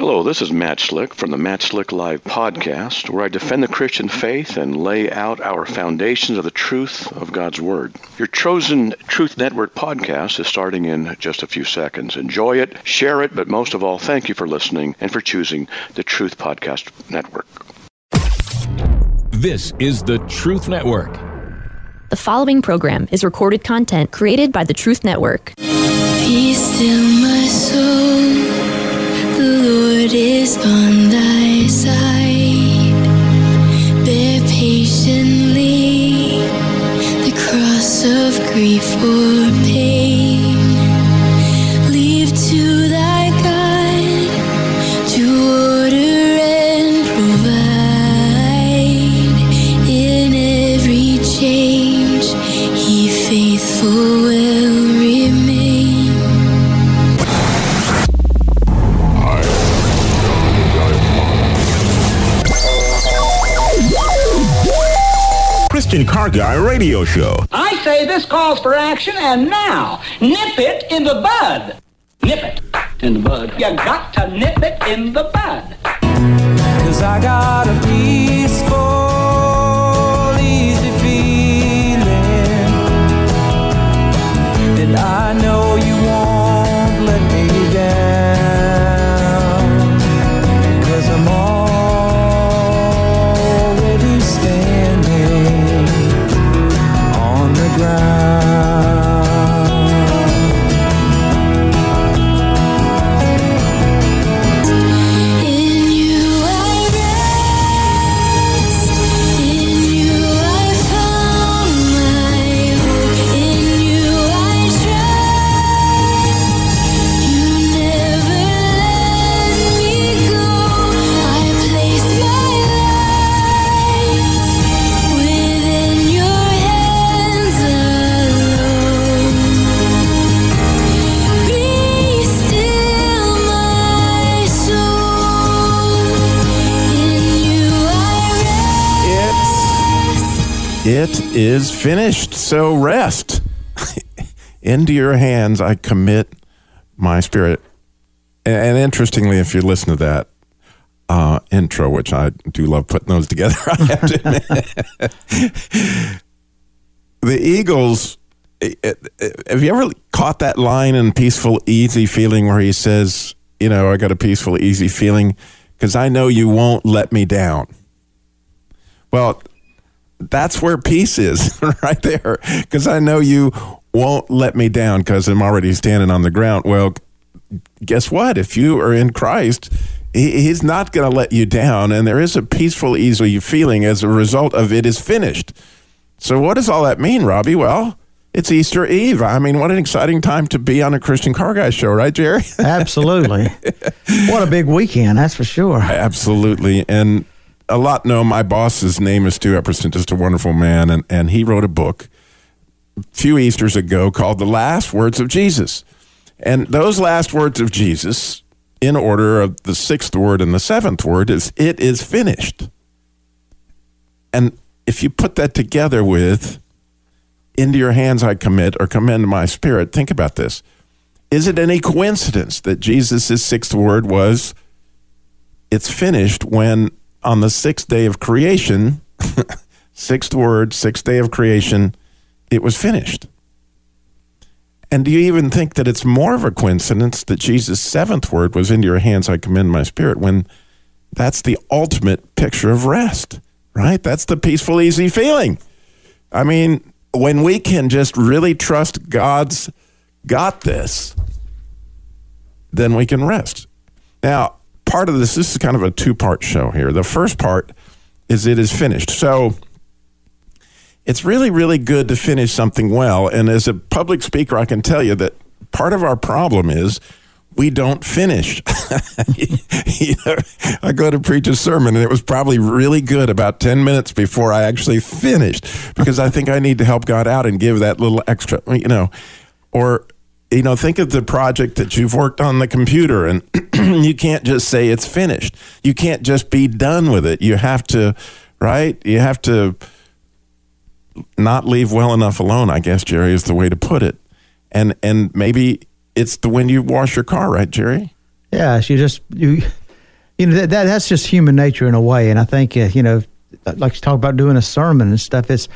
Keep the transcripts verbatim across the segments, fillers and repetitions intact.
Hello, this is Matt Slick from the Matt Slick Live podcast, where I defend the Christian faith and lay out our foundations of the truth of God's Word. Your chosen Truth Network podcast is starting in just a few seconds. Enjoy it, share it, but most of all, thank you for listening and for choosing the Truth Podcast Network. This is the Truth Network. The following program is recorded content created by the Truth Network. Be still, my soul. The Lord is on thy side. Bear patiently the cross of grief or pain. Leave to thy God to order and provide. In every change, he faithful will remain. Christian Carguy radio show. I say this calls for action, and now, nip it in the bud. Nip it in the bud. You got to nip it in the bud. 'Cause I got a peaceful, easy feeling that I know you won't let me down. 'Cause I'm all It is finished, so rest. Into your hands I commit my spirit. And, and interestingly, if you listen to that uh, intro, which I do love putting those together, I have to admit. The Eagles, have you ever caught that line in Peaceful, Easy Feeling where he says, you know, I got a peaceful, easy feeling because I know you won't let me down? Well, that's where peace is, right there. Because I know you won't let me down because I'm already standing on the ground. Well, guess what? If you are in Christ, he, he's not going to let you down. And there is a peaceful, easy feeling as a result of it is finished. So what does all that mean, Robbie? Well, it's Easter Eve. I mean, what an exciting time to be on a Christian Carguy show, right, Jerry? Absolutely. What a big weekend, that's for sure. Absolutely. And a lot know my boss's name is Stu Epperson, just a wonderful man, and, and he wrote a book a few Easters ago called The Last Words of Jesus. And those last words of Jesus, in order of the sixth word and the seventh word, is it is finished. And if you put that together with into your hands I commit or commend my spirit, think about this. Is it any coincidence that Jesus' sixth word was it's finished when on the sixth day of creation, sixth word, sixth day of creation, it was finished? And do you even think that it's more of a coincidence that Jesus' seventh word was into your hands I commend my spirit, when that's the ultimate picture of rest, right? That's the peaceful, easy feeling. I mean, when we can just really trust God's got this, then we can rest. Now, part of this, this is kind of a two-part show here. The first part is it is finished. So it's really, really good to finish something well. And as a public speaker, I can tell you that part of our problem is we don't finish. You know, I go to preach a sermon, and it was probably really good about ten minutes before I actually finished, because I think I need to help God out and give that little extra, you know, or You know, think of the project that you've worked on the computer, and you can't just say it's finished. You can't just be done with it. You have to, right? You have to not leave well enough alone, I guess, Jerry, is the way to put it. And and maybe it's the when you wash your car, right, Jerry? Yeah, you just, you you know, that, that that's just human nature in a way. And I think, uh, you know, like you talk about doing a sermon and stuff, it's,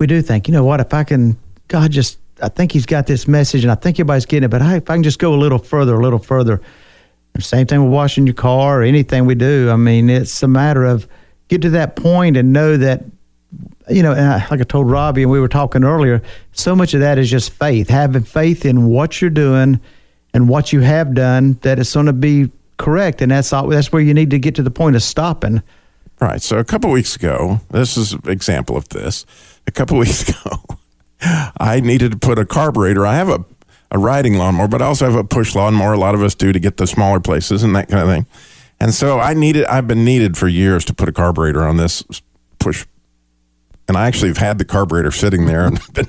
we do think, you know what, if I can, God just, I think he's got this message and I think everybody's getting it, but I, if I can just go a little further, a little further. And same thing with washing your car or anything we do. I mean, it's a matter of get to that point and know that, you know, and I, like I told Robbie and we were talking earlier, so much of that is just faith, having faith in what you're doing and what you have done, that it's going to be correct. And that's all, that's where you need to get to the point of stopping. Right. So a couple of weeks ago, this is an example of this. A couple of weeks ago, I needed to put a carburetor. I have a, a riding lawnmower, but I also have a push lawnmower. A lot of us do, to get the smaller places and that kind of thing. And so I needed, I've been needed for years to put a carburetor on this push. And I actually have had the carburetor sitting there, and been,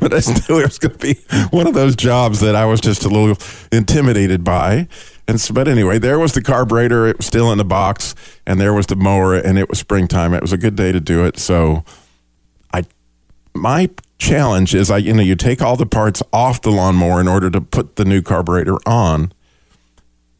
but I knew it was going to be one of those jobs that I was just a little intimidated by. And so, but anyway, there was the carburetor. It was still in the box, and there was the mower, and it was springtime. It was a good day to do it. So I, my challenge is, I, you know, you take all the parts off the lawnmower in order to put the new carburetor on.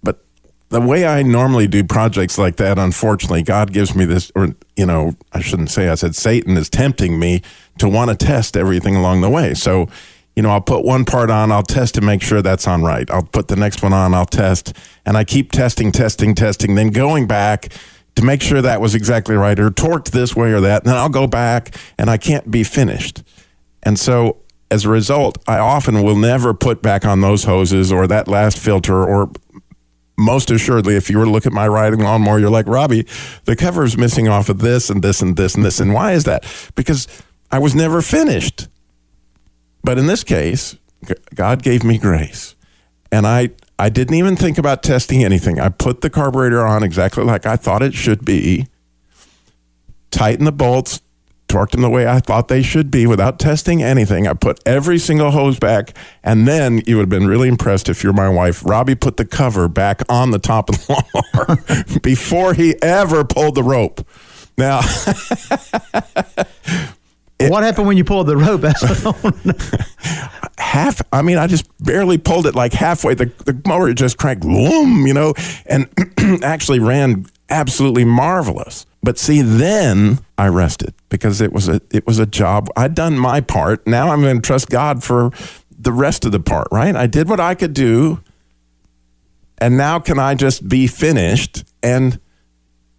But the way I normally do projects like that, unfortunately, God gives me this, or, you know, I shouldn't say, I said Satan is tempting me to want to test everything along the way. So, you know, I'll put one part on, I'll test to make sure that's on right. I'll put the next one on, I'll test. And I keep testing, testing, testing, then going back to make sure that was exactly right, or torqued this way or that. And then I'll go back and I can't be finished. And so as a result, I often will never put back on those hoses or that last filter, or most assuredly, if you were to look at my riding lawnmower, you're like, Robbie, the cover is missing off of this and this and this and this. And why is that? Because I was never finished. But in this case, God gave me grace, and I, I didn't even think about testing anything. I put the carburetor on exactly like I thought it should be, tightened the bolts, torqued them the way I thought they should be without testing anything. I put every single hose back, and then you would have been really impressed if you're my wife. Robbie put the cover back on the top of the lawnmower before he ever pulled the rope. Now... It, what happened when you pulled the rope? half, I mean, I just barely pulled it like halfway. The, the mower just cranked, boom, you know, and actually ran absolutely marvelous. But see, then I rested because it was a it was a job. I'd done my part. Now I'm going to trust God for the rest of the part, right? I did what I could do, and now can I just be finished and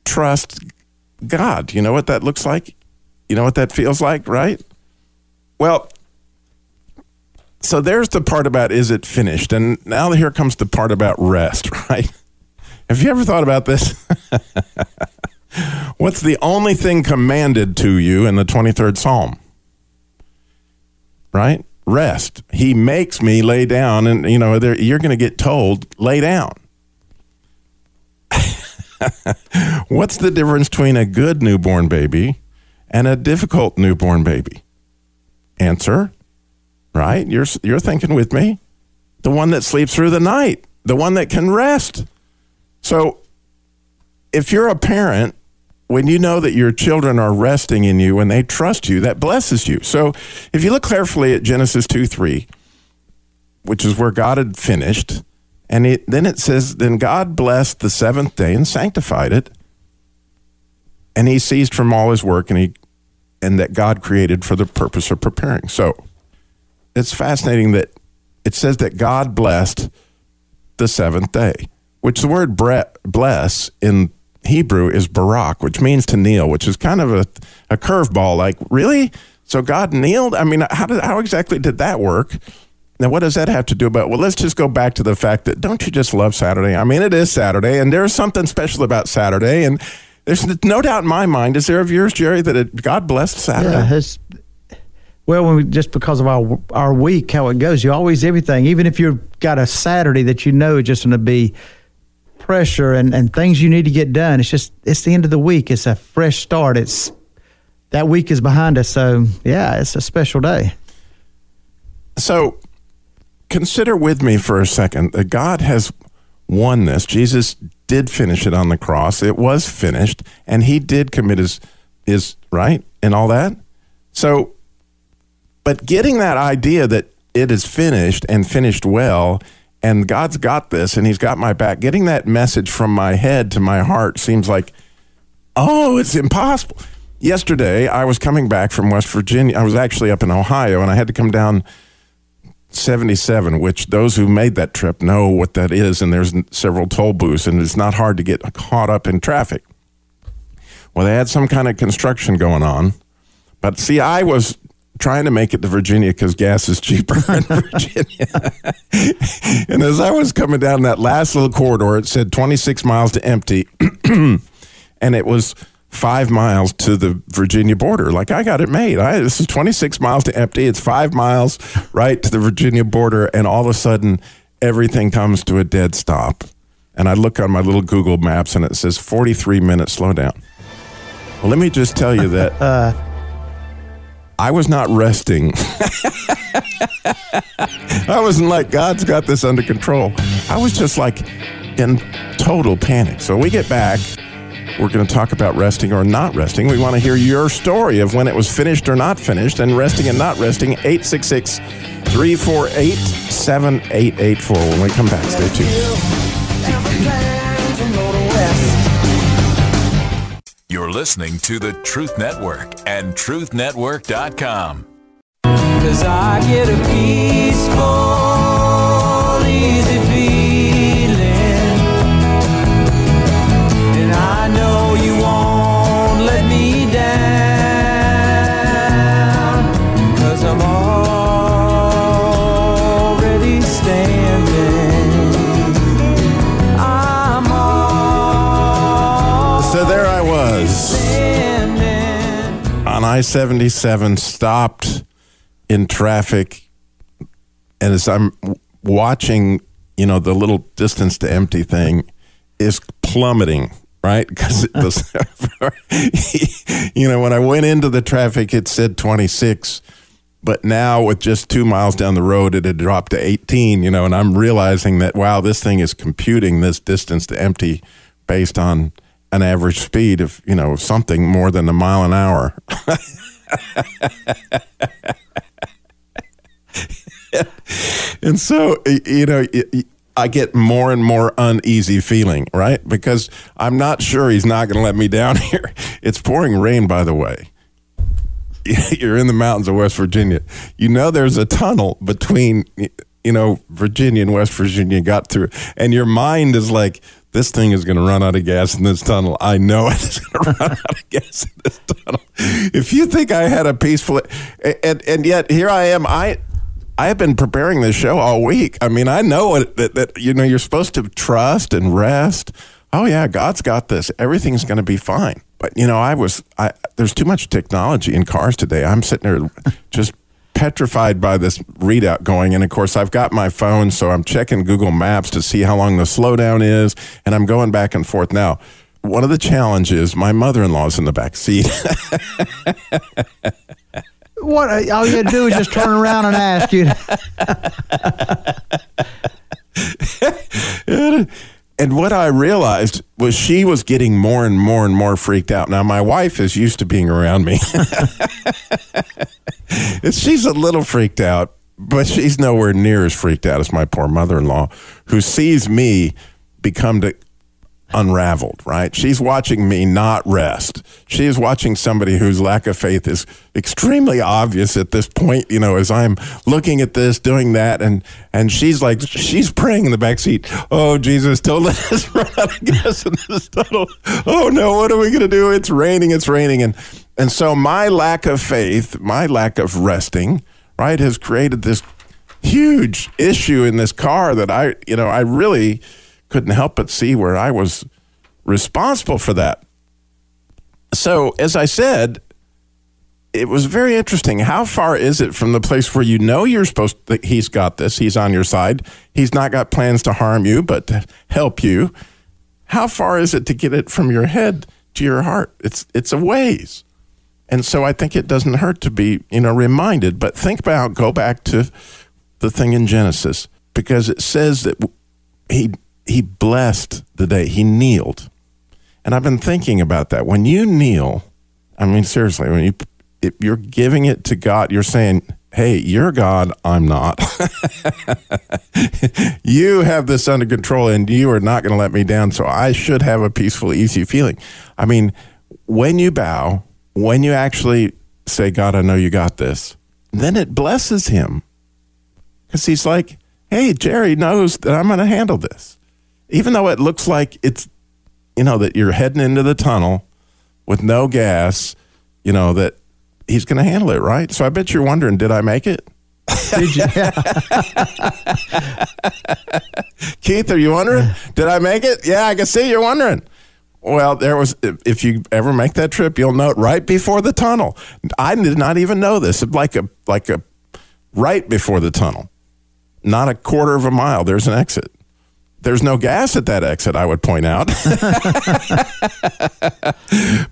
trust God? You know what that looks like? You know what that feels like, right? Well, so there's the part about, is it finished? And now here comes the part about rest, right? Have you ever thought about this? What's the only thing commanded to you in the twenty-third Psalm? Right? Rest. He makes me lay down, and, you know, there, you're going to get told, lay down. What's the difference between a good newborn baby and a difficult newborn baby? Answer, right? You're you're thinking with me. The one that sleeps through the night, the one that can rest. So if you're a parent, when you know that your children are resting in you and they trust you, that blesses you. So if you look carefully at Genesis two three, which is where God had finished, and it, then it says, then God blessed the seventh day and sanctified it, and he ceased from all his work, and he, and that God created for the purpose of preparing. So it's fascinating that it says that God blessed the seventh day, which the word bless in Hebrew is barak, which means to kneel, which is kind of a, a curveball. Like, really? So God kneeled? I mean, how did, how exactly did that work? Now, what does that have to do about, well, let's just go back to the fact that, don't you just love Saturday? I mean, it is Saturday, and there's something special about Saturday, and there's no doubt in my mind. Is there of yours, Jerry, that it, God blessed Saturday? Yeah, it's, well, when we, just because of our our week, how it goes, you always, everything, even if you've got a Saturday that you know is just going to be pressure and, and things you need to get done, it's just, it's the end of the week. It's a fresh start. It's, that week is behind us. So, yeah, it's a special day. So consider with me for a second that God has won this. Jesus did finish it on the cross. It was finished, and he did commit his, his right and all that. So, but getting that idea that it is finished and finished well, and God's got this, and he's got my back. Getting that message from my head to my heart seems like, oh, it's impossible. Yesterday, I was coming back from West Virginia. I was actually up in Ohio, and I had to come down seventy-seven, which those who made that trip know what that is, and there's several toll booths, and it's not hard to get caught up in traffic. Well, they had some kind of construction going on, but see, I was trying to make it to Virginia because gas is cheaper in Virginia. And as I was coming down that last little corridor, it said twenty-six miles to empty, and it was five miles to the Virginia border. Like, I got it made. I, this is twenty-six miles to empty. It's five miles right to the Virginia border, and all of a sudden, everything comes to a dead stop. And I look on my little Google Maps, and it says forty-three minutes slow down. Well, let me just tell you that uh. I was not resting. I wasn't like, God's got this under control. I was just like in total panic. So we get back. We're going to talk about resting or not resting. We want to hear your story of when it was finished or not finished, and resting and not resting. Eight six six, three four eight, seven eight eight four. When we come back, stay tuned. You're listening to the Truth Network and truth network dot com. Because I get a peaceful, easy peace. I seventy-seven, stopped in traffic, and as I'm watching, you know, the little distance to empty thing is plummeting, right? Because it was, you know, when I went into the traffic, it said twenty-six, but now with just two miles down the road, it had dropped to eighteen, you know, and I'm realizing that, wow, this thing is computing this distance to empty based on an average speed of, you know, something more than a mile an hour. And so, you know, I get more and more uneasy feeling, right? Because I'm not sure he's not going to let me down here. It's pouring rain, by the way. You're in the mountains of West Virginia. You know, there's a tunnel between, you know, Virginia and West Virginia got through, and your mind is like, this thing is going to run out of gas in this tunnel. I know it's going to run out of gas in this tunnel. If you think I had a peaceful, and and yet here I am. I I have been preparing this show all week. I mean, I know it, that, that you know you're supposed to trust and rest. Oh yeah, God's got this. Everything's going to be fine. But you know, I was I there's too much technology in cars today. I'm sitting there just petrified by this readout going, and of course I've got my phone, so I'm checking Google Maps to see how long the slowdown is, and I'm going back and forth. Now, one of the challenges, my mother-in-law's in the back seat. What all you do is just turn around and ask you. And what I realized was she was getting more and more and more freaked out. Now, my wife is used to being around me. She's a little freaked out, but she's nowhere near as freaked out as my poor mother-in-law, who sees me become to unraveled, right? She's watching me not rest. She is watching somebody whose lack of faith is extremely obvious at this point, you know, as I'm looking at this, doing that, and and she's like, she's praying in the backseat, oh, Jesus, don't let us run out of gas in this tunnel. Oh, no, what are we going to do? It's raining, it's raining. And and so my lack of faith, my lack of resting, right, has created this huge issue in this car that I, you know, I really couldn't help but see where I was responsible for that. So, as I said, it was very interesting. How far is it from the place where you know you're supposed to, he's got this, he's on your side, he's not got plans to harm you, but to help you. How far is it to get it from your head to your heart? It's it's a ways. And so I think it doesn't hurt to be, you know, reminded, but think about, go back to the thing in Genesis, because it says that he He blessed the day. He kneeled. And I've been thinking about that. When you kneel, I mean, seriously, when you, if you're giving it to God, you're saying, hey, you're God, I'm not. You have this under control and you are not going to let me down, so I should have a peaceful, easy feeling. I mean, when you bow, when you actually say, God, I know you got this, then it blesses him because he's like, hey, Jerry knows that I'm going to handle this. Even though it looks like it's, you know, that you're heading into the tunnel with no gas, you know, that he's going to handle it, right? So I bet you're wondering, did I make it? Did you? Keith, are you wondering? Did I make it? Yeah, I can see you're wondering. Well, there was. If you ever make that trip, you'll know it right before the tunnel. I did not even know this. Like a like a right before the tunnel, not a quarter of a mile. There's an exit. There's no gas at that exit, I would point out.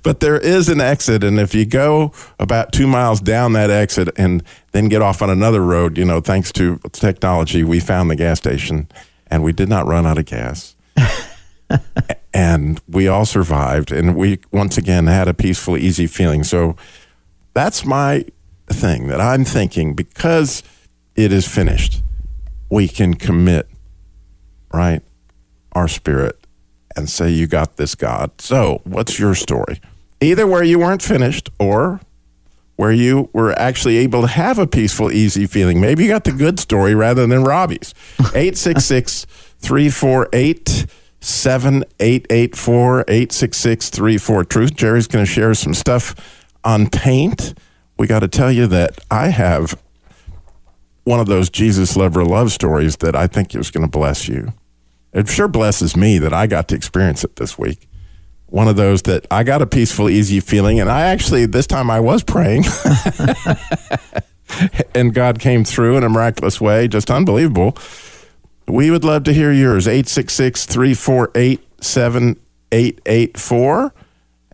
But there is an exit, and if you go about two miles down that exit and then get off on another road, you know, thanks to technology, we found the gas station, and we did not run out of gas. And we all survived, and we once again had a peaceful, easy feeling. So that's my thing that I'm thinking, because it is finished, we can commit, right, our spirit and say, you got this, God. So what's your story? Either where you weren't finished or where you were actually able to have a peaceful, easy feeling. Maybe you got the good story rather than Robbie's. eight six six, three four eight, seven eight eight four, eight six six, three four, TRUTH. Jerry's going to share some stuff on paint. We got to tell you that I have one of those Jesus lover love stories that I think is going to bless you. It sure blesses me that I got to experience it this week. One of those that I got a peaceful, easy feeling, and I actually, this time I was praying. And God came through in a miraculous way, just unbelievable. We would love to hear yours, eight six six, three four eight, seven eight eight four.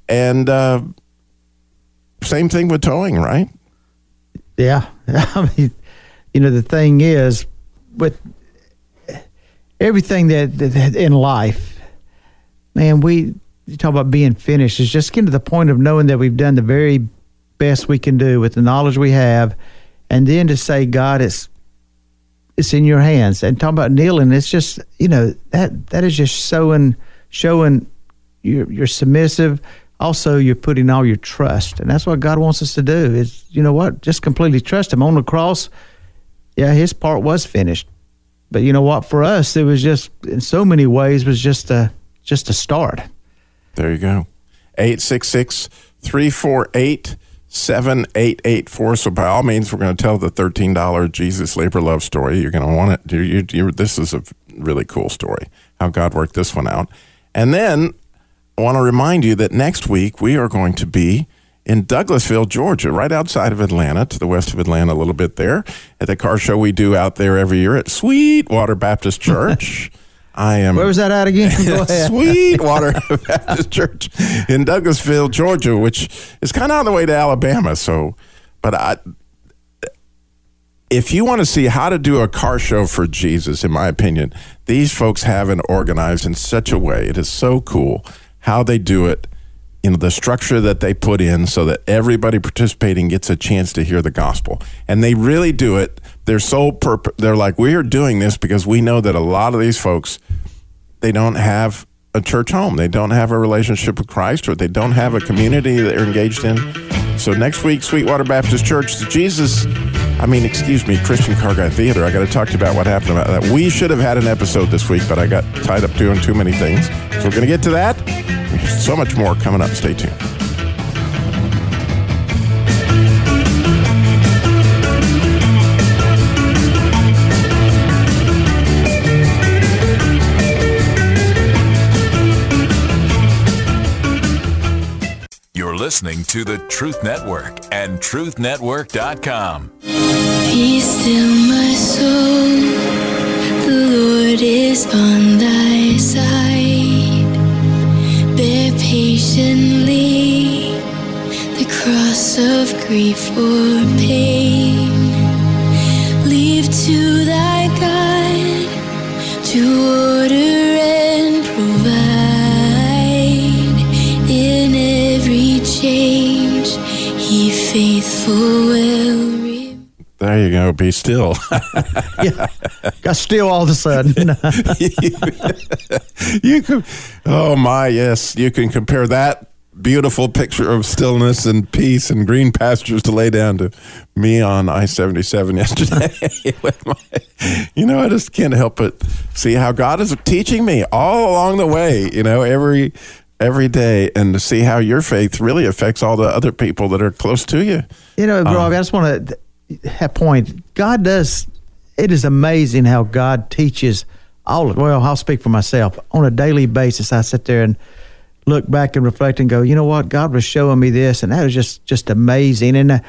And uh, same thing with towing, right? Yeah. I mean, you know, the thing is, with everything that, that in life, man, we you talk about being finished. It's just getting to the point of knowing that we've done the very best we can do with the knowledge we have, and then to say, God, it's it's in your hands. And talking about kneeling, it's just, you know, that that is just showing showing you're, you're submissive. Also, you're putting all your trust, and that's what God wants us to do. Is, you know what, just completely trust him on the cross. Yeah, his part was finished. But you know what? For us, it was just, in so many ways, was just a just a start. There you go. eight six six, three four eight, seven eight eight four. So by all means, we're going to tell the thirteen dollars Jesus labor love story. You're going to want it. You, you, you, this is a really cool story, how God worked this one out. And then I want to remind you that next week we are going to be in Douglasville, Georgia, right outside of Atlanta, to the west of Atlanta a little bit there, at the car show we do out there every year at Sweetwater Baptist Church. I am. Where was that at again? Go ahead. Sweetwater Baptist Church in Douglasville, Georgia, which is kind of on the way to Alabama. So, but I, if you want to see how to do a car show for Jesus, in my opinion, these folks have it organized in such a way. It is so cool how they do it. You know, the structure that they put in so that everybody participating gets a chance to hear the gospel. And they really do it. Their sole purpose, they're like, we are doing this because we know that a lot of these folks, they don't have a church home. They don't have a relationship with Christ, or they don't have a community that they're engaged in. So next week, Sweetwater Baptist Church, the Jesus, I mean, excuse me, Christian Carguy Theater. I got to talk to you about what happened about that. We should have had an episode this week, but I got tied up doing too many things. So we're going to get to that. There's so much more coming up. Stay tuned. Listening to the Truth Network and truth network dot com. Peace to my soul, the Lord is on thy side. Bear patiently the cross of grief or pain. Leave to thy God to order and provide in it. Change, he faithful will. There you go. Be still. Yeah, got still all of a sudden. You could, oh my, yes, you can compare that beautiful picture of stillness and peace and green pastures to lay down to me on I seventy-seven yesterday. With my, you know, I just can't help but see how God is teaching me all along the way, you know, every every day, and to see how your faith really affects all the other people that are close to you. You know, Rob, um, I just want to have point. God does, it is amazing how God teaches all, well, I'll speak for myself. On a daily basis, I sit there and look back and reflect and go, you know what, God was showing me this, and that was just just amazing. And uh,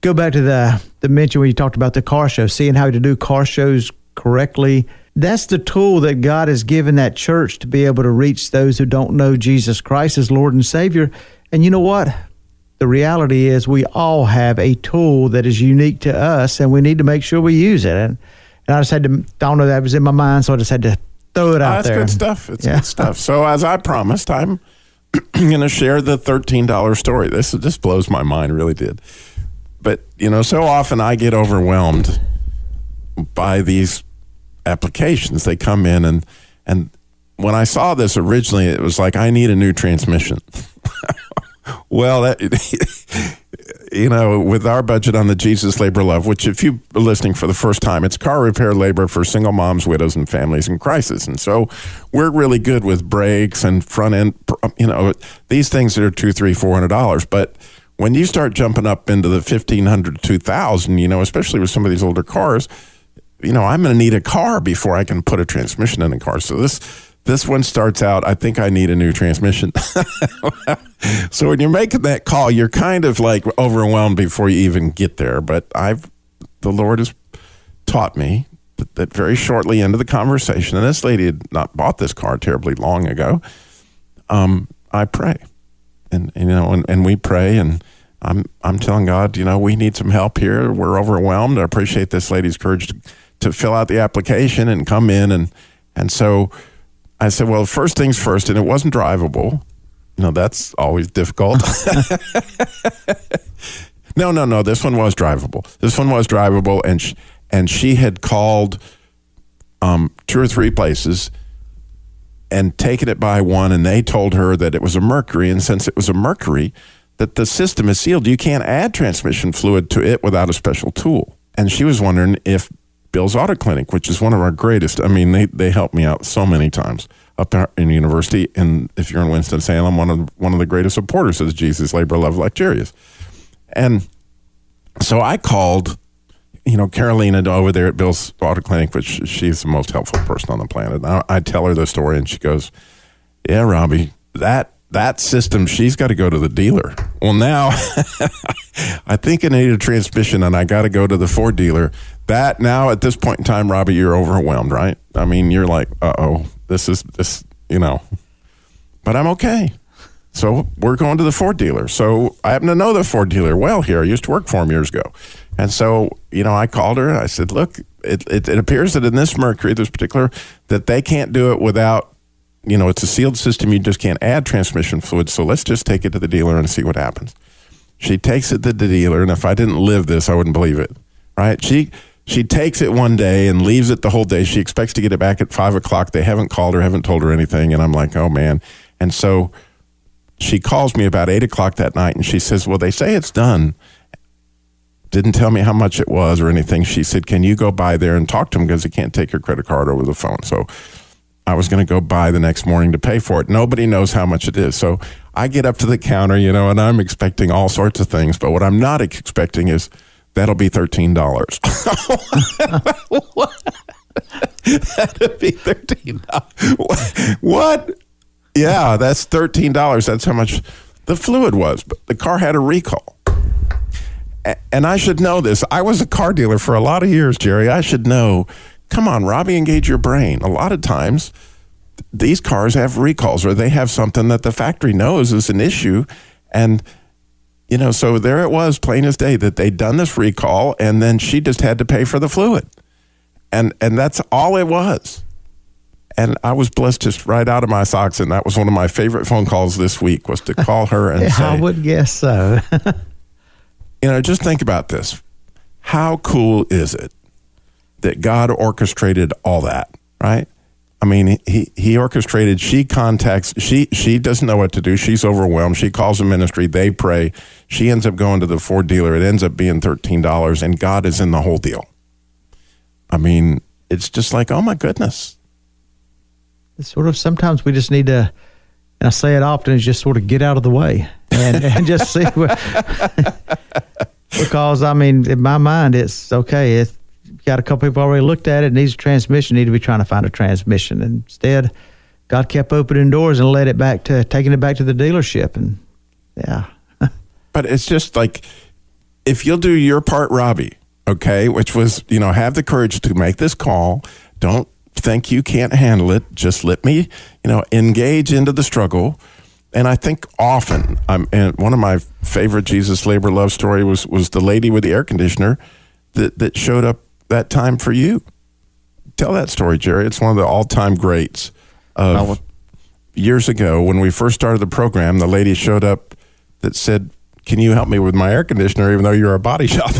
go back to the, the mention where you talked about the car show, seeing how to do car shows correctly. That's the tool that God has given that church to be able to reach those who don't know Jesus Christ as Lord and Savior. And you know what? The reality is we all have a tool that is unique to us, and we need to make sure we use it. And, and I just had to, I don't know, that was in my mind, so I just had to throw it oh, out that's there. That's good stuff. It's yeah. good stuff. So as I promised, I'm going to share the thirteen dollar story. This this blows my mind, really did. But, you know, so often I get overwhelmed by these applications. They come in, and and when I saw this originally, it was like, I need a new transmission. Well, that, you know, with our budget on the Jesus Labor Love, which if you're listening for the first time, it's car repair labor for single moms, widows, and families in crisis. And so we're really good with brakes and front end, you know, these things that are two, three, four hundred dollars. But when you start jumping up into the fifteen hundred, two thousand, you know, especially with some of these older cars, you know, I'm going to need a car before I can put a transmission in a car. So this This one starts out, I think I need a new transmission. So when you're making that call, you're kind of like overwhelmed before you even get there. But I've, the Lord has taught me that, that very shortly into the conversation, and this lady had not bought this car terribly long ago, um, I pray. And, and you know, and, and we pray, and I'm I'm telling God, you know, we need some help here. We're overwhelmed. I appreciate this lady's courage to, to fill out the application and come in. And, and so I said, well, first things first, and it wasn't drivable. You know, that's always difficult. no, no, no, this one was drivable. This one was drivable, and she, and she had called um, two or three places and taken it by one, and they told her that it was a Mercury, and since it was a Mercury, that the system is sealed. You can't add transmission fluid to it without a special tool. And she was wondering if Bill's Auto Clinic, which is one of our greatest. I mean, they, they helped me out so many times up in university. And if you're in Winston-Salem, one of one of the greatest supporters is Jesus Labor Love Lecturius. And so I called, you know, Carolina over there at Bill's Auto Clinic, which she's the most helpful person on the planet. I, I tell her the story, and she goes, yeah, Robbie, that that system, she's got to go to the dealer. Well, now I think I need a transmission, and I got to go to the Ford dealer. That now at this point in time, Robbie, you're overwhelmed, right? I mean, you're like, uh-oh, this is this, you know. But I'm okay. So we're going to the Ford dealer. So I happen to know the Ford dealer well here. I used to work for him years ago. And so, you know, I called her, and I said, look, it, it, it appears that in this Mercury, this particular, that they can't do it without, you know, it's a sealed system. You just can't add transmission fluid. So let's just take it to the dealer and see what happens. She takes it to the dealer. And if I didn't live this, I wouldn't believe it. Right? She she takes it one day and leaves it the whole day. She expects to get it back at five o'clock. They haven't called her, haven't told her anything. And I'm like, oh, man. And so she calls me about eight o'clock that night. And she says, well, they say it's done. Didn't tell me how much it was or anything. She said, can you go by there and talk to them? Because they can't take your credit card over the phone. So I was going to go by the next morning to pay for it. Nobody knows how much it is. So I get up to the counter, you know, and I'm expecting all sorts of things. But what I'm not expecting is that'll be thirteen dollars. What? That'll be thirteen dollars. What? Yeah, that's thirteen dollars. That's how much the fluid was. But the car had a recall. And I should know this. I was a car dealer for a lot of years, Jerry. I should know. Come on, Robbie, engage your brain. A lot of times, these cars have recalls, or they have something that the factory knows is an issue. And, you know, so there it was, plain as day, that they'd done this recall, and then she just had to pay for the fluid. And and that's all it was. And I was blessed just right out of my socks, and that was one of my favorite phone calls this week, was to call her and yeah, say, I would guess so. You know, just think about this. How cool is it that God orchestrated all that, right? I mean, he, he orchestrated, she contacts, she she doesn't know what to do. She's overwhelmed. She calls a ministry. They pray. She ends up going to the Ford dealer. It ends up being thirteen dollars, and God is in the whole deal. I mean, it's just like, oh, my goodness. It's sort of sometimes we just need to, and I say it often, is just sort of get out of the way and, and just see what. Because, I mean, in my mind, it's okay. It's got a couple people already looked at it. It needs a transmission. Need to be trying to find a transmission. And instead, God kept opening doors and led it back to taking it back to the dealership. And yeah, but it's just like if you'll do your part, Robbie, okay, which was you know have the courage to make this call. Don't think you can't handle it. Just let me you know engage into the struggle. And I think often, I'm and one of my favorite Jesus labor love story was was the lady with the air conditioner that that showed up. That time for you. Tell that story, Jerry. It's one of the all-time greats. Of years ago, when we first started the program, the lady showed up that said, "Can you help me with my air conditioner, even though you're a body shop?"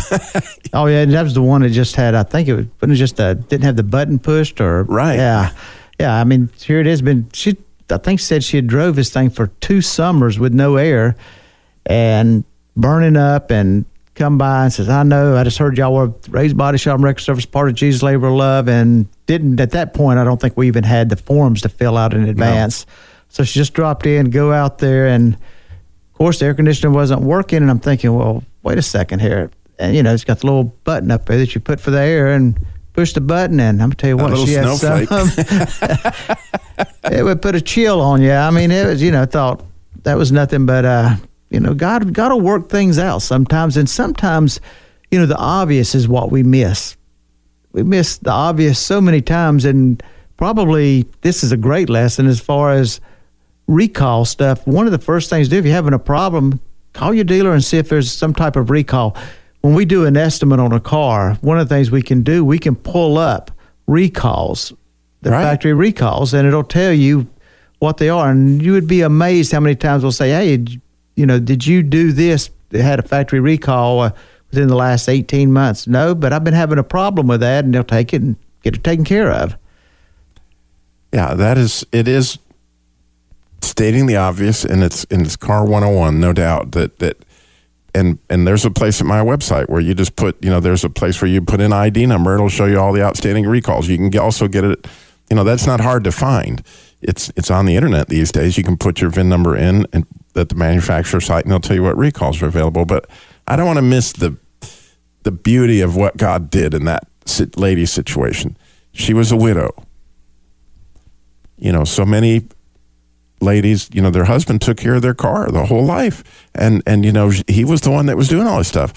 Oh, yeah, that was the one that just had, I think it was, it was just a, didn't have the button pushed or... Right. Yeah, yeah. I mean, here it has been. She, I think, said she had drove this thing for two summers with no air and burning up and... come by and says, I know, I just heard y'all were Raised Body Shop and Record Service, part of Jesus Labor of Love, and didn't, at that point, I don't think we even had the forms to fill out in advance. No. So she just dropped in, go out there, and of course, the air conditioner wasn't working, and I'm thinking, well, wait a second here. And, you know, it's got the little button up there that you put for the air, and push the button, and I'm going to tell you what, she had some. It would put a chill on you. I mean, it was, you know, thought that was nothing but... uh You know, God, God will work things out sometimes. And sometimes, you know, the obvious is what we miss. We miss the obvious so many times. And probably this is a great lesson as far as recall stuff. One of the first things to do if you're having a problem, call your dealer and see if there's some type of recall. When we do an estimate on a car, one of the things we can do, we can pull up recalls, the right. factory recalls, and it'll tell you what they are. And you would be amazed how many times we'll say, hey, you know, did you do this? It had a factory recall uh, within the last eighteen months. No, but I've been having a problem with that, and they'll take it and get it taken care of. Yeah, that is, it is stating the obvious, and it's in it's Car one oh one, no doubt. That that, and and there's a place at my website where you just put, you know, there's a place where you put in I D number. It'll show you all the outstanding recalls. You can also get it, you know, that's not hard to find. It's it's on the internet these days. You can put your V I N number in and at the manufacturer site, and they'll tell you what recalls are available. But I don't want to miss the the beauty of what God did in that lady situation. She was a widow. You know, so many ladies, you know, their husband took care of their car the whole life, and and you know he was the one that was doing all this stuff.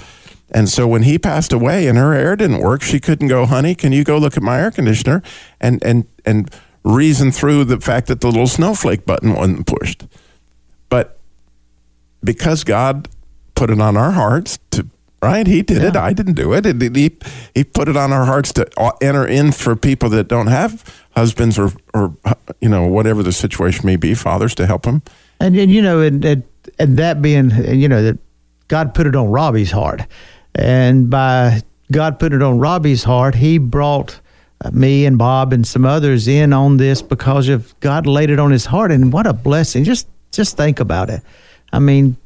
And so when he passed away and her air didn't work, she couldn't go, honey, can you go look at my air conditioner and and and reason through the fact that the little snowflake button wasn't pushed. But because God put it on our hearts to, right? He did yeah. it. I didn't do it. it he, he put it on our hearts to enter in for people that don't have husbands or, or you know, whatever the situation may be, fathers to help them. And, and you know, and, and, and that being, you know, that God put it on Robbie's heart. And by God putting it on Robbie's heart, he brought me and Bob and some others in on this because of God laid it on his heart. And what a blessing. Just, just think about it. I mean,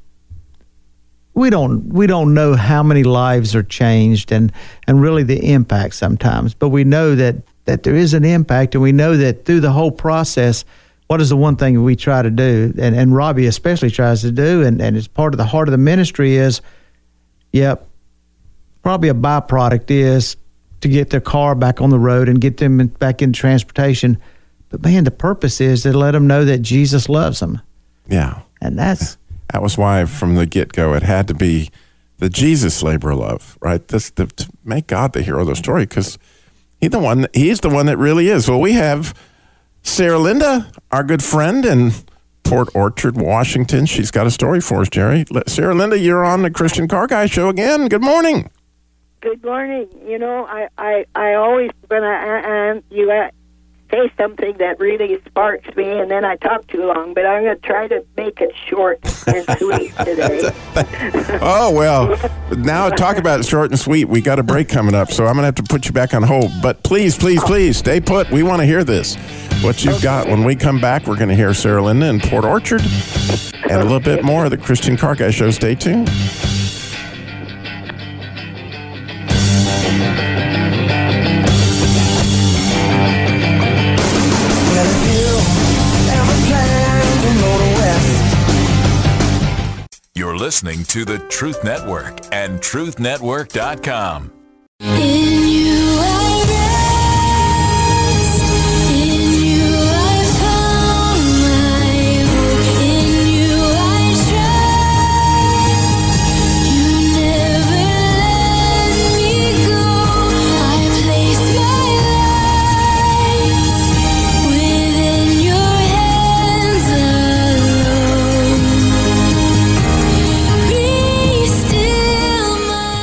we don't we don't know how many lives are changed and, and really the impact sometimes, but we know that, that there is an impact, and we know that through the whole process, what is the one thing we try to do, and, and Robbie especially tries to do, and, and it's part of the heart of the ministry is, yep, probably a byproduct is to get their car back on the road and get them back in transportation. But, man, the purpose is to let them know that Jesus loves them. Yeah. And that's... That was why from the get-go it had to be the Jesus labor of love, right? This, the, to make God the hero of the story, because he's the one, he's the one that really is. Well, we have Sarah Linda, our good friend in Port Orchard, Washington. She's got a story for us, Jerry. Sarah Linda, you're on the Christian Carguy Show again. Good morning. Good morning. You know, I, I, I always, when I, I, I you say something that really sparks me, and then I talk too long, but I'm going to try to make it short and sweet today. Oh, well, now talk about short and sweet. We got a break coming up, so I'm going to have to put you back on hold. But please, please, please, stay put. We want to hear this, what you've okay. got. When we come back, we're going to hear Sarah Linda in Port Orchard and a little bit more of the Christian Carguy Show. Stay tuned. Listening to the Truth Network and truth network dot com. In you I rest, in you I found my hope, in you I trust. You never let me go. I place my life within your hands.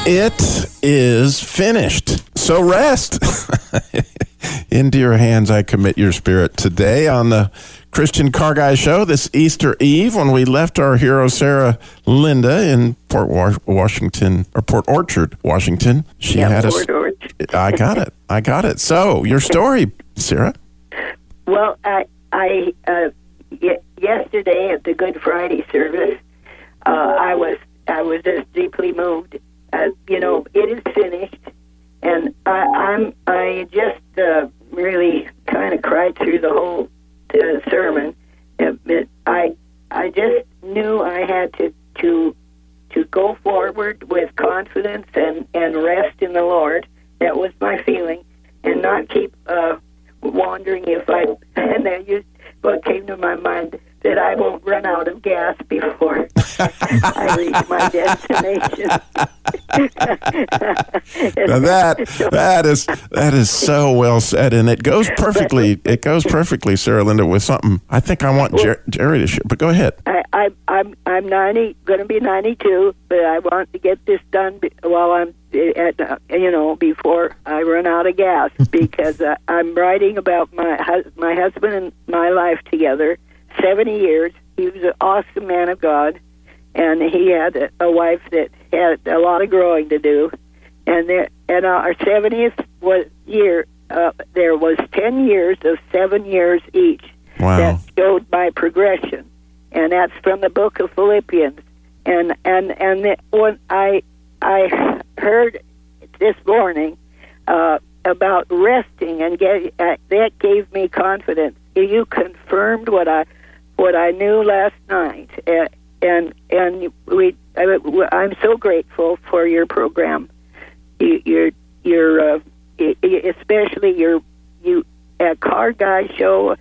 It is finished. So rest. Into your hands I commit your spirit. Today on the Christian Carguy Show, this Easter Eve, when we left our hero Sarah Linda in Port Wa- Washington, or Port Orchard, Washington. She yeah, had Port a, Orchard. I got it. I got it. So, your story, Sarah. Well, I, I uh, y- yesterday at the Good Friday service, uh, I was I was just deeply moved. Uh, you know, it is finished, and I, I'm I just uh, really kind of cried through the whole uh, sermon. It, I I just knew I had to to to go forward with confidence and, and rest in the Lord. That was my feeling, and not keep uh, wondering if I. And then you, what came to my mind, that I won't run out of gas before I reach my destination. Now that that is that is so well said, and it goes perfectly. It goes perfectly, Sarah Linda, with something I think I want Jer- Jerry to share. But go ahead. I, I I'm I'm ninety, going to be ninety-two, but I want to get this done while I'm at, you know, before I run out of gas, because uh, I'm writing about my hus- my husband and my life together. Seventy years. He was an awesome man of God, and he had a, a wife that had a lot of growing to do. And there, and our seventieth was year. Uh, there was ten years of seven years each. Wow. That showed my progression, and that's from the book of Philippians. And and and the, when I I heard this morning uh, about resting, and get, uh, that gave me confidence. You confirmed what I. What I knew last night, and and, and we, I, I'm so grateful for your program, you, your your uh, especially your you uh, Carguy Show.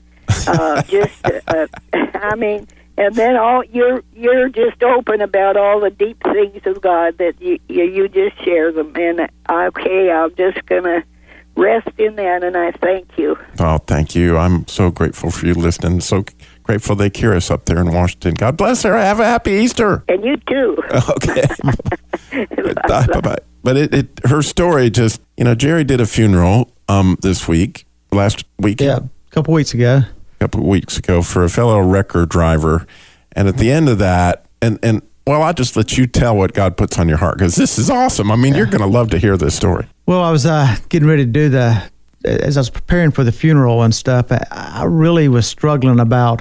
Uh, just uh, I mean, and then all you're you're just open about all the deep things of God that you you, you just share them. And okay, I'm just gonna rest in that, and I thank you. Oh, thank you. I'm so grateful for you listening. So. Grateful they hear us up there in Washington. God bless her. Have a happy Easter. And you too. Okay. Bye bye. But it, it, her story just, you know, Jerry did a funeral um, this week, last week. Yeah, a couple weeks ago. A couple weeks ago for a fellow wrecker driver. And at the end of that, and, and well, I'll just let you tell what God puts on your heart, because this is awesome. I mean, yeah. You're going to love to hear this story. Well, I was uh, getting ready to do the. As I was preparing for the funeral and stuff, I really was struggling about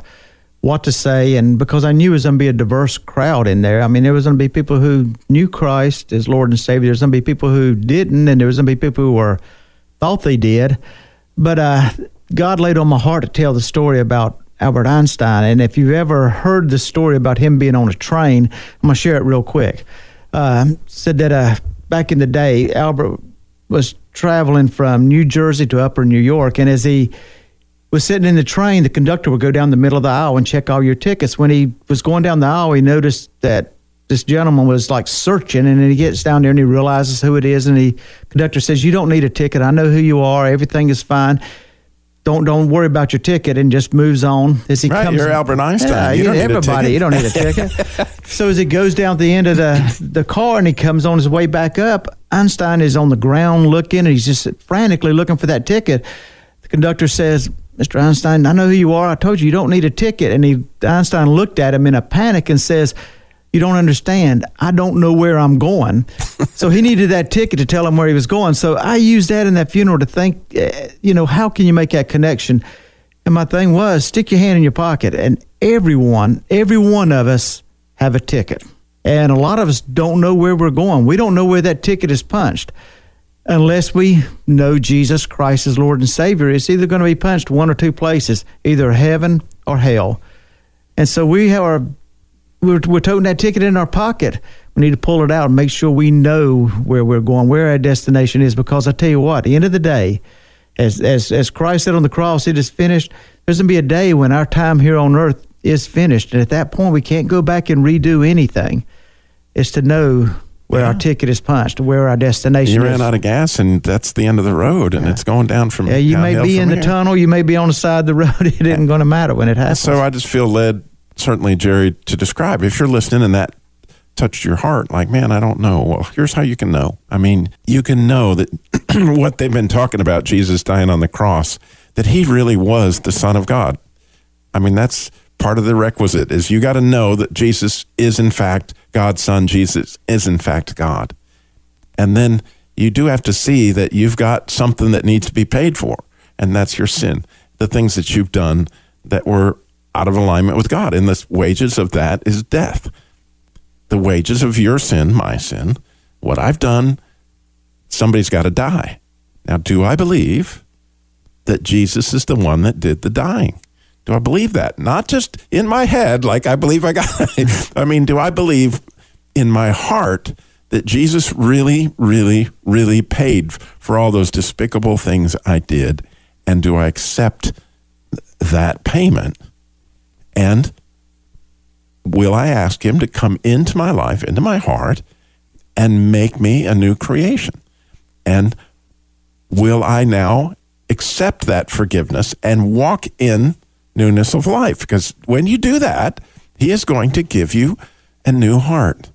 what to say, and because I knew it was going to be a diverse crowd in there. I mean, there was going to be people who knew Christ as Lord and Savior. There was going to be people who didn't, and there was going to be people who were thought they did. But uh, God laid on my heart to tell the story about Albert Einstein, and if you've ever heard the story about him being on a train, I'm going to share it real quick. Uh, said that uh, back in the day, Albert was traveling from New Jersey to Upper New York, and as he was sitting in the train, the conductor would go down the middle of the aisle and check all your tickets. When he was going down the aisle, he noticed that this gentleman was like searching, and then he gets down there and he realizes who it is, and the conductor says, "You don't need a ticket. I know who you are. Everything is fine. Don't don't worry about your ticket," and just moves on as he right, comes. You're in, Albert Einstein. Uh, you don't everybody, need a you don't need a ticket. So as he goes down to the end of the, the car and he comes on his way back up, Einstein is on the ground looking, and he's just frantically looking for that ticket. The conductor says, Mister Einstein, I know who you are. I told you you don't need a ticket. And he, Einstein looked at him in a panic and says, you don't understand. I don't know where I'm going. So he needed that ticket to tell him where he was going. So I used that in that funeral to think, you know, how can you make that connection? And my thing was, stick your hand in your pocket. And everyone, every one of us have a ticket. And a lot of us don't know where we're going. We don't know where that ticket is punched. Unless we know Jesus Christ as Lord and Savior, it's either going to be punched one or two places, either heaven or hell. And so we are, we're, we're toting that ticket in our pocket. We need to pull it out and make sure we know where we're going, where our destination is. Because I tell you what, at the end of the day, as, as, as Christ said on the cross, it is finished. There's going to be a day when our time here on earth is finished. And at that point, we can't go back and redo anything. It's to know where yeah. our ticket is punched, where our destination you is. You ran out of gas, and that's the end of the road, and yeah. it's going down from. Yeah, you may be in the here. tunnel, you may be on the side of the road. It isn't going to matter when it happens. So I just feel led, certainly, Jerry, to describe. If you're listening and that touched your heart, like, man, I don't know. Well, here's how you can know. I mean, you can know that what they've been talking about, Jesus dying on the cross, that he really was the Son of God. I mean, that's part of the requisite is you got to know that Jesus is in fact God's son. Jesus is in fact God. And then you do have to see that you've got something that needs to be paid for, and that's your sin, the things that you've done that were out of alignment with God. And the wages of that is death. The wages of your sin, my sin, what I've done, somebody's got to die. Now, do I believe that Jesus is the one that did the dying? Do I believe that? Not just in my head, like I believe I got it. I mean, do I believe in my heart that Jesus really, really, really paid for all those despicable things I did? And do I accept that payment? And will I ask him to come into my life, into my heart, and make me a new creation? And will I now accept that forgiveness and walk in newness of life? Because when you do that, he is going to give you a new heart.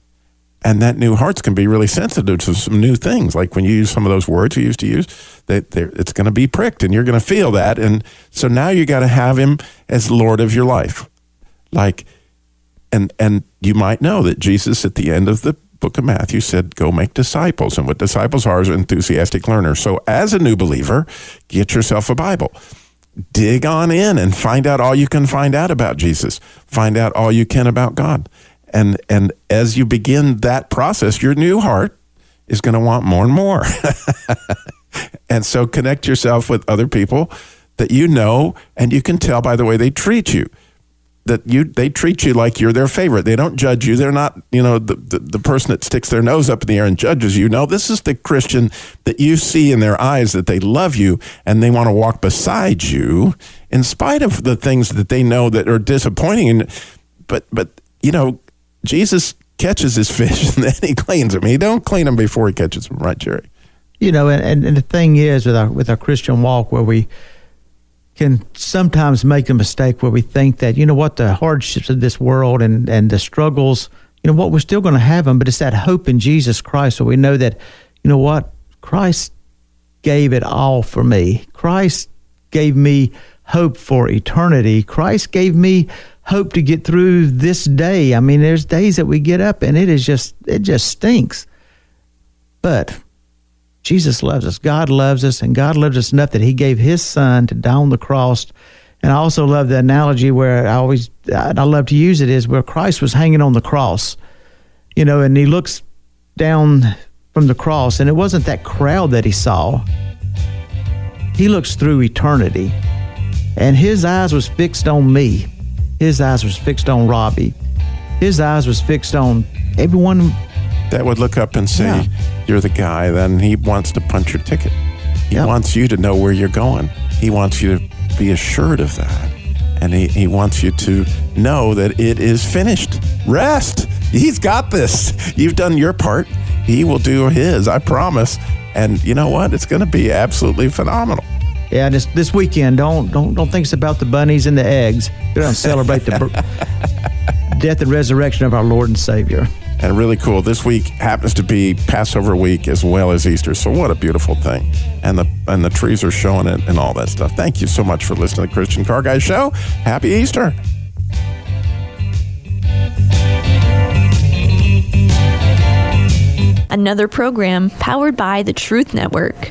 And that new heart's can be really sensitive to some new things. Like when you use some of those words you used to use, that they, it's going to be pricked and you're going to feel that. And so now you got to have him as Lord of your life. Like, and and you might know that Jesus at the end of the book of Matthew said, go make disciples. And what disciples are is enthusiastic learners. So as a new believer, get yourself a Bible. Dig on in and find out all you can find out about Jesus. Find out all you can about God. And and as you begin that process, your new heart is going to want more and more. And so connect yourself with other people that you know, and you can tell by the way they treat you, that you they treat you like you're their favorite. They don't judge you. They're not, you know, the, the, the person that sticks their nose up in the air and judges you. No, this is the Christian that you see in their eyes, that they love you and they want to walk beside you in spite of the things that they know that are disappointing. But, but you know, Jesus catches his fish and then he cleans them. He don't clean them before he catches them, right, Jerry? You know, and, and the thing is with our, with our Christian walk where we can sometimes make a mistake where we think that, you know what, the hardships of this world and, and the struggles, you know what, we're still going to have them, but it's that hope in Jesus Christ. So we know that, you know what, Christ gave it all for me. Christ gave me hope for eternity. Christ gave me hope to get through this day. I mean, there's days that we get up and it is just, it just stinks. But Jesus loves us. God loves us, and God loves us enough that he gave his son to die on the cross. And I also love the analogy where I always, I love to use it, is where Christ was hanging on the cross, you know, and he looks down from the cross, and it wasn't that crowd that he saw. He looks through eternity, and his eyes was fixed on me. His eyes was fixed on Robbie. His eyes was fixed on everyone that would look up and say, yeah. you're the guy, then he wants to punch your ticket. He yep. wants you to know where you're going. He wants you to be assured of that. And he, he wants you to know that it is finished. Rest. He's got this. You've done your part. He will do his, I promise. And you know what? It's going to be absolutely phenomenal. Yeah, this this weekend, don't don't don't think it's about the bunnies and the eggs. You're going to celebrate the death and resurrection of our Lord and Savior. and really cool. This week happens to be Passover week as well as Easter, so what a beautiful thing. And the and the trees are showing it and all that stuff. Thank you so much for listening to the Christian Carguy Show. Happy Easter. Another program powered by the Truth Network.